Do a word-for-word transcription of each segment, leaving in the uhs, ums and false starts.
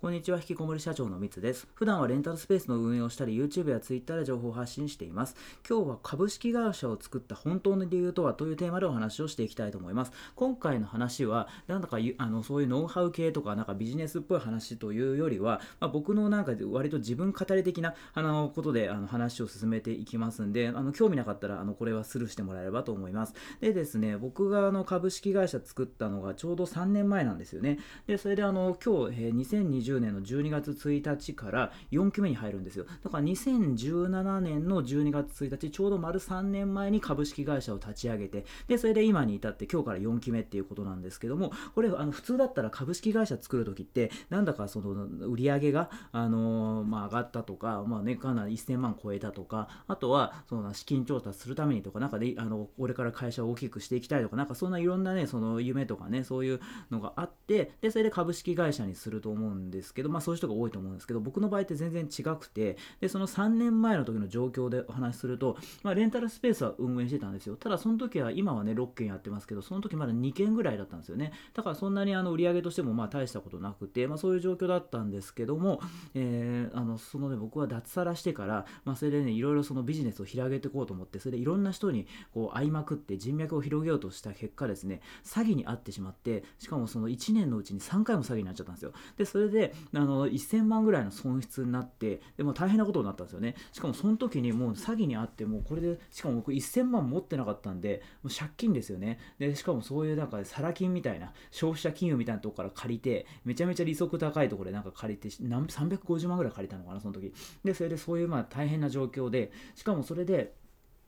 こんにちは、引きこもり社長のみつです。普段はレンタルスペースの運営をしたり、YouTube や Twitter で情報を発信しています。今日は株式会社を作った本当の理由とはというテーマでお話をしていきたいと思います。今回の話は、なんだかあのそういうノウハウ系とか、なんかビジネスっぽい話というよりは、まあ、僕のなんか割と自分語り的なあのことであの話を進めていきますんで、あの興味なかったらあのこれはスルーしてもらえればと思います。でですね、僕があの株式会社作ったのがちょうどさんねんまえなんですよね。で、それであの今日、えー、にせんにじゅうねんのじゅうにがつついたちからよんきめに入るんですよ。だからにせんじゅうななねんのじゅうにがつついたち、ちょうど丸さんねんまえに株式会社を立ち上げて、でそれで今に至って今日からよんきめっていうことなんですけども、これあの普通だったら株式会社作るときってなんだかその売上があのー、まあ上がったとか、まあね、かなりせんまん超えたとか、あとはその資金調達するためにとか、なんかであのこれから会社を大きくしていきたいとか、なんかそんないろんなねその夢とかね、そういうのがあって、でそれで株式会社にすると思うんですですけど、まあ、そういう人が多いと思うんですけど、僕の場合って全然違くて、でそのさんねんまえの時の状況でお話しすると、まあ、レンタルスペースは運営してたんですよ。ただその時は今はねろっけんやってますけど、その時まだにけんぐらいだったんですよね。だからそんなにあの売上としてもまあ大したことなくて、まあ、そういう状況だったんですけども、えー、あのそのね僕は脱サラしてから、まあ、それでねいろいろそのビジネスを広げていこうと思って、それでいろんな人にこう会いまくって人脈を広げようとした結果ですね、詐欺に遭ってしまって、しかもそのいちねんのうちにさんかいも詐欺になっちゃったんですよ。でそれであのせんまんぐらいの損失になって、でも大変なことになったんですよね。しかもその時にもう詐欺にあって、もうこれでしかも僕せんまん持ってなかったんで、もう借金ですよね。でしかもそういうなんかサラ金みたいな消費者金融みたいなとこから借りて、めちゃめちゃ利息高いところでなんか借りて、何さんびゃくごじゅうまんぐらい借りたのかなその時で。それでそういうまあ大変な状況で、しかもそれで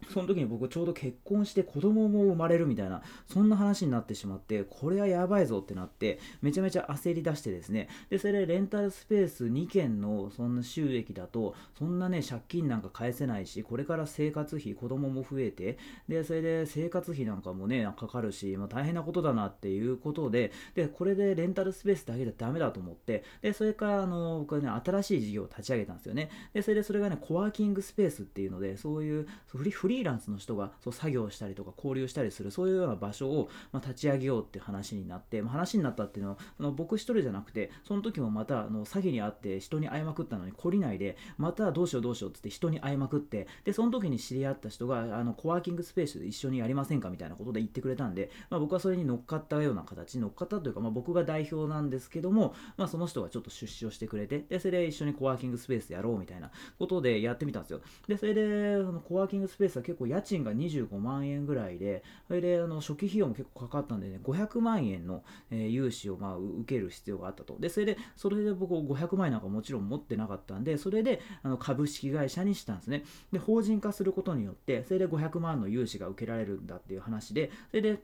その時に僕ちょうど結婚して子供も生まれるみたいな、そんな話になってしまって、これはやばいぞってなって、めちゃめちゃ焦り出してですね。でそれレンタルスペースにけんのそんな収益だと、そんなね借金なんか返せないし、これから生活費、子供も増えて、でそれで生活費なんかもねかかるし、まあ、大変なことだなっていうことで、でこれでレンタルスペースだけじゃダメだと思って、でそれからあの僕はね新しい事業を立ち上げたんですよね。でそれでそれがねコワーキングスペースっていうので、そういうフリフリフリーランスの人がそう作業したりとか交流したりする、そういうような場所をまあ立ち上げようって話になって、まあ、話になったっていうのはあの僕一人じゃなくて、その時もまたあの詐欺に遭って人に会いまくったのに懲りないで、またどうしようどうしようって言って人に会いまくって、でその時に知り合った人があのコワーキングスペースで一緒にやりませんかみたいなことで言ってくれたんで、まあ、僕はそれに乗っかったような形乗っかったというか、まあ、僕が代表なんですけども、まあ、その人がちょっと出資をしてくれて、でそれで一緒にコワーキングスペースやろうみたいなことでやってみたんですよ。でそれでそのコワーキングスペース結構家賃がにじゅうごまんえんぐらいで、それであの初期費用も結構かかったんでね、ごひゃくまんえんの、えー、融資をまあ受ける必要があったと。でそれでそれで僕ごひゃくまんえんなんかもちろん持ってなかったんで、それであの株式会社にしたんですね。で法人化することによって、それでごひゃくまんの融資が受けられるんだっていう話で、それで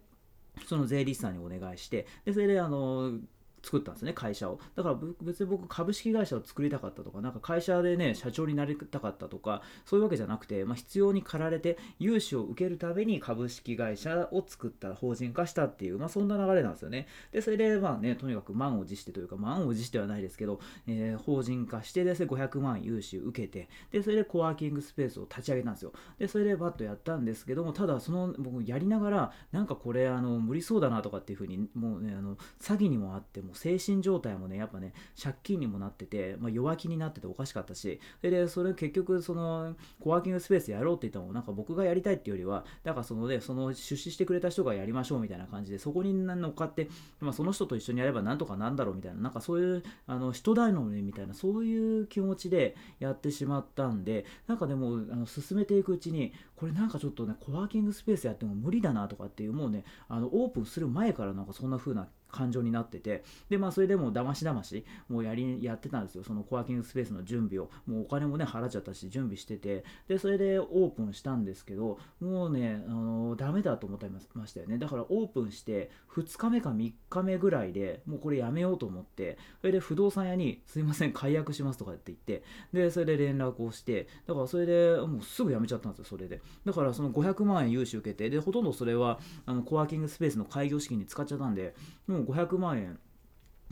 その税理士さんにお願いして、でそれであの作ったんですね、会社を。だから別に僕株式会社を作りたかったとか、なんか会社でね社長になりたかったとか、そういうわけじゃなくて、まあ、必要に駆られて融資を受けるために株式会社を作った、法人化したっていう、まあ、そんな流れなんですよね。でそれでまあね、とにかく満を持してというか、満を持してはないですけど、えー、法人化してですね、ごひゃくまん融資を受けて、でそれでコワーキングスペースを立ち上げたんですよ。でそれでバッとやったんですけども、ただその僕やりながらなんかこれあの無理そうだなとかっていうふうに、もうねあの詐欺にもあっても精神状態もねやっぱね借金にもなってて、まあ、弱気になってておかしかったし、それでそれ結局そのコワーキングスペースやろうって言ったのも、なんか僕がやりたいっていうよりは、だからそのねその出資してくれた人がやりましょうみたいな感じで、そこに乗っかって、まあ、その人と一緒にやればなんとかなんだろうみたいな、なんかそういうあの人頼みみたいな、そういう気持ちでやってしまったんで、なんかでもあの進めていくうちに、これなんかちょっとねコワーキングスペースやっても無理だなとかっていう、もうねあのオープンする前からなんかそんな風な感情になってて、でまあそれでもうだましだましもうやりやってたんですよ。そのコワーキングスペースの準備を、もうお金もね払っちゃったし準備してて、でそれでオープンしたんですけど、もうねあのダメだと思ってましたよね。だからオープンしてふつかめかみっかめぐらいで、もうこれやめようと思って、それで不動産屋にすいません解約しますとかって言って、でそれで連絡をして、だからそれでもうすぐやめちゃったんですよ。それでだからそのごひゃくまんえん融資受けて、でほとんどそれはあのコワーキングスペースの開業資金に使っちゃったんで、もうごひゃくまんえん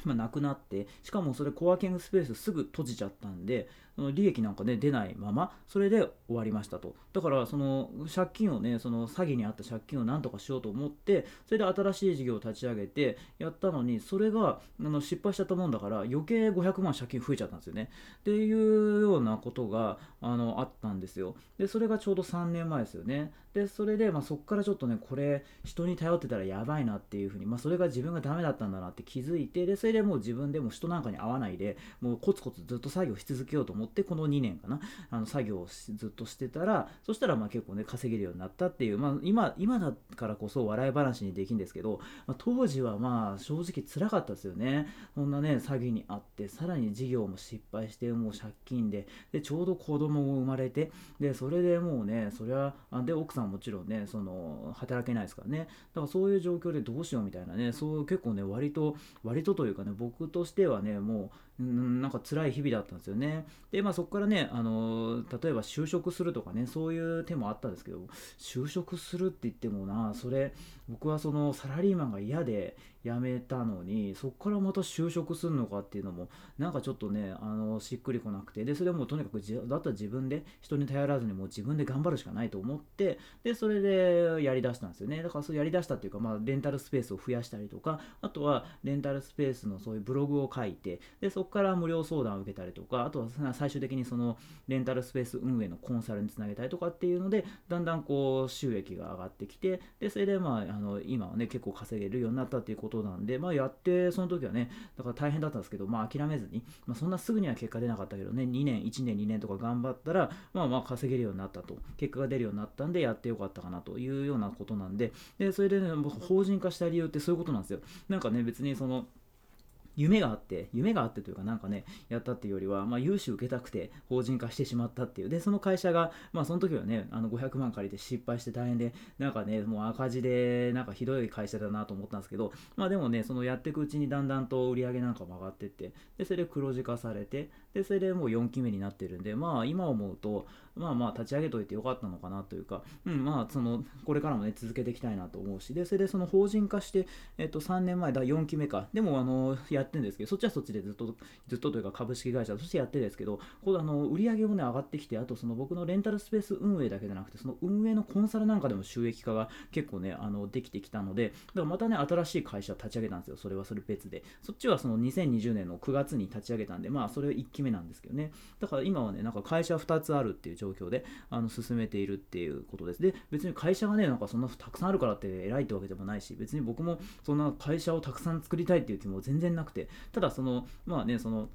まあ、なくなって、しかもそれコワーキングスペースすぐ閉じちゃったんで、利益なんかね出ないままそれで終わりましたと。だからその借金をね、その詐欺にあった借金をなんとかしようと思って、それで新しい事業を立ち上げてやったのに、それがあの失敗しちゃったもんだから余計ごひゃくまん借金増えちゃったんですよねっていうようなことが あのあったんですよ。でそれがちょうどさんねんまえですよね。でそれでまあそっからちょっとね、これ人に頼ってたらやばいなっていうふうに、まあ、それが自分がダメだったんだなって気づいて、でそれでもう自分でも人なんかに会わないで、もうコツコツずっと作業し続けようと思ってでこのにねんかな、あの作業をずっとしてたら、そしたらまあ結構ね稼げるようになったっていう、まあ、今, 今だからこそ笑い話にできるんですけど、まあ、当時はまあ正直辛かったですよね。そんなね詐欺にあって、さらに事業も失敗して、もう借金 で, でちょうど子供も生まれて、でそれでもうね、それはで奥さんもちろんね、その働けないですからね。だからそういう状況でどうしようみたいなね、そう結構ね割と割とというかね、僕としてはねもうなんか辛い日々だったんですよね。でまあ、そこからね、あの例えば就職するとかね、そういう手もあったんですけど、就職するって言ってもな、それ僕はそのサラリーマンが嫌で辞めたのに、そこからまた就職するのかっていうのもなんかちょっとね、あのしっくりこなくて、でそれもとにかくだったら自分で人に頼らずにもう自分で頑張るしかないと思って、でそれでやりだしたんですよね。だからそうやりだしたっていうか、まあ、レンタルスペースを増やしたりとか、あとはレンタルスペースのそういうブログを書いて、でそこから無料相談を受けたりとか、あとは最終的にそのレンタルスペース運営のコンサルにつなげたりとかっていうので、だんだんこう収益が上がってきて、でそれでまああの今はね結構稼げるようになったっていうことなんで、まあやってその時はねだから大変だったんですけど、まあ諦めずに、まあ、そんなすぐには結果出なかったけどね、にねんいちねんにねんとか頑張ったらまあまあ稼げるようになったと、結果が出るようになったんでやってよかったかなというようなことなんで、でそれでね法人化した理由ってそういうことなんですよ。なんかね別にその夢があって、夢があってというかなんかね、やったっていうよりは、まあ、融資受けたくて法人化してしまったっていう。で、その会社が、まあ、その時はね、あのごひゃくまん借りて失敗して大変で、なんかね、もう赤字で、なんかひどい会社だなと思ったんですけど、まあでもね、そのやっていくうちにだんだんと売り上げなんかも上がってって、で、それで黒字化されて、で、それでもうよんきめになってるんで、まあ今思うと、まあまあ立ち上げといてよかったのかなというか、うん、まあその、これからもね、続けていきたいなと思うし、で、それでその法人化して、えっと、さんねんまえ、だよんきめか。でも、あの、ややってんですけど、そっちはそっちでずっとずっとというか株式会社としてやってるんですけど、こうあの売り上げもね上がってきて、あとその僕のレンタルスペース運営だけじゃなくて、その運営のコンサルなんかでも収益化が結構ねあのできてきたので、だからまたね新しい会社立ち上げたんですよ。それはそれ別で、そっちはそのにせんにじゅうねんのくがつに立ち上げたんで、まあそれいっきめなんですけどね。だから今はねなんか会社ふたつあるっていう状況であの進めているっていうことです。で別に会社がねなんかそんなたくさんあるからって偉いってわけでもないし、別に僕もそんな会社をたくさん作りたいっていう気も全然なくて、ただそのまあねその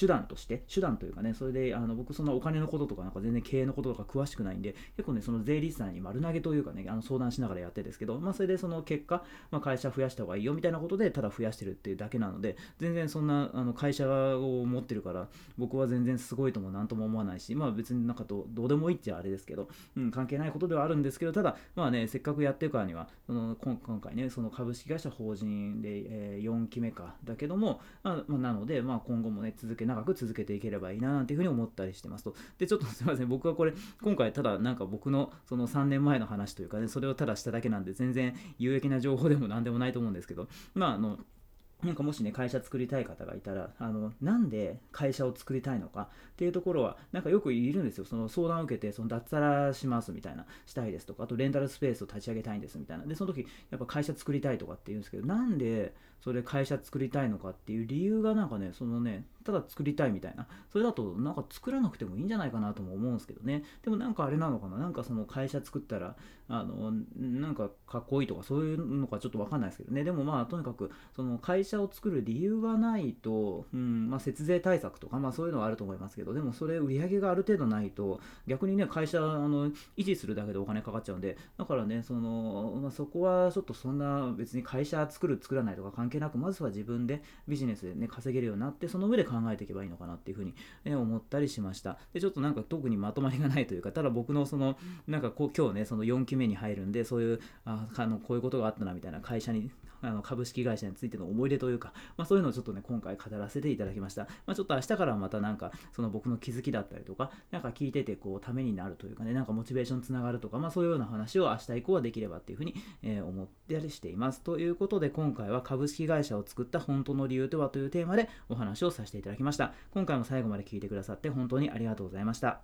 手段として手段というかね、それであの僕そんなお金のこととかなんか全然経営のこととか詳しくないんで、結構ねその税理士さんに丸投げというかねあの相談しながらやってるんですけど、まあそれでその結果、まあ、会社増やした方がいいよみたいなことでただ増やしてるっていうだけなので、全然そんなあの会社を持ってるから僕は全然すごいともなんとも思わないし、まあ別になんか ど, どうでもいいっちゃあれですけど、うん、関係ないことではあるんですけど、ただまあねせっかくやってるからにはその今回ねその株式会社法人で、えー、よんきめかだけども、まあ、なのでまあ今後もね続続け長く続けていければいいななんていうふうに思ったりしてますと。でちょっとすみません、僕はこれ今回ただなんか僕のそのさんねんまえの話というかね、それをただしただけなんで全然有益な情報でも何でもないと思うんですけど、まああのなんかもしね会社作りたい方がいたら、あのなんで会社を作りたいのかっていうところはなんかよくいるんですよ。その相談を受けてその脱サラしますみたいな、したいですとか、あとレンタルスペースを立ち上げたいんですみたいな、でその時やっぱ会社作りたいとかって言うんですけど、なんでそれ会社作りたいのかっていう理由がなんかねそのねただ作りたいみたいな、それだとなんか作らなくてもいいんじゃないかなとも思うんですけどね。でもなんかあれなのかな、なんかその会社作ったらあのなんかかっこいいとかそういうのかちょっと分かんないですけどね。でもまあとにかくその会社を作る理由がないと、うんまあ、節税対策とか、まあ、そういうのはあると思いますけど、でもそれ売り上げがある程度ないと逆にね会社あの維持するだけでお金かかっちゃうんで、だからねその、まあ、そこはちょっとそんな別に会社作る作らないとか関係なく、まずは自分でビジネスでね稼げるようになって、その上で考えていけばいいのかなっていうふうに、ね、思ったりしました。でちょっとなんか特にまとまりがないというか、ただ僕のそのなんかこう今日ねそのよんきめに入るんで、そういうあのこういうことがあったなみたいな会社にあの株式会社についての思い出というか、まあ、そういうのをちょっとね今回語らせていただきました。まあ、ちょっと明日からまたなんかその僕の気づきだったりとか、なんか聞いててこうためになるというかね、なんかモチベーションつながるとか、まあ、そういうような話を明日以降はできればっていうふうに、えー、思ったりしています。ということで今回は株式被害者を作った本当の理由とはというテーマでお話をさせていただきました。今回も最後まで聞いてくださって本当にありがとうございました。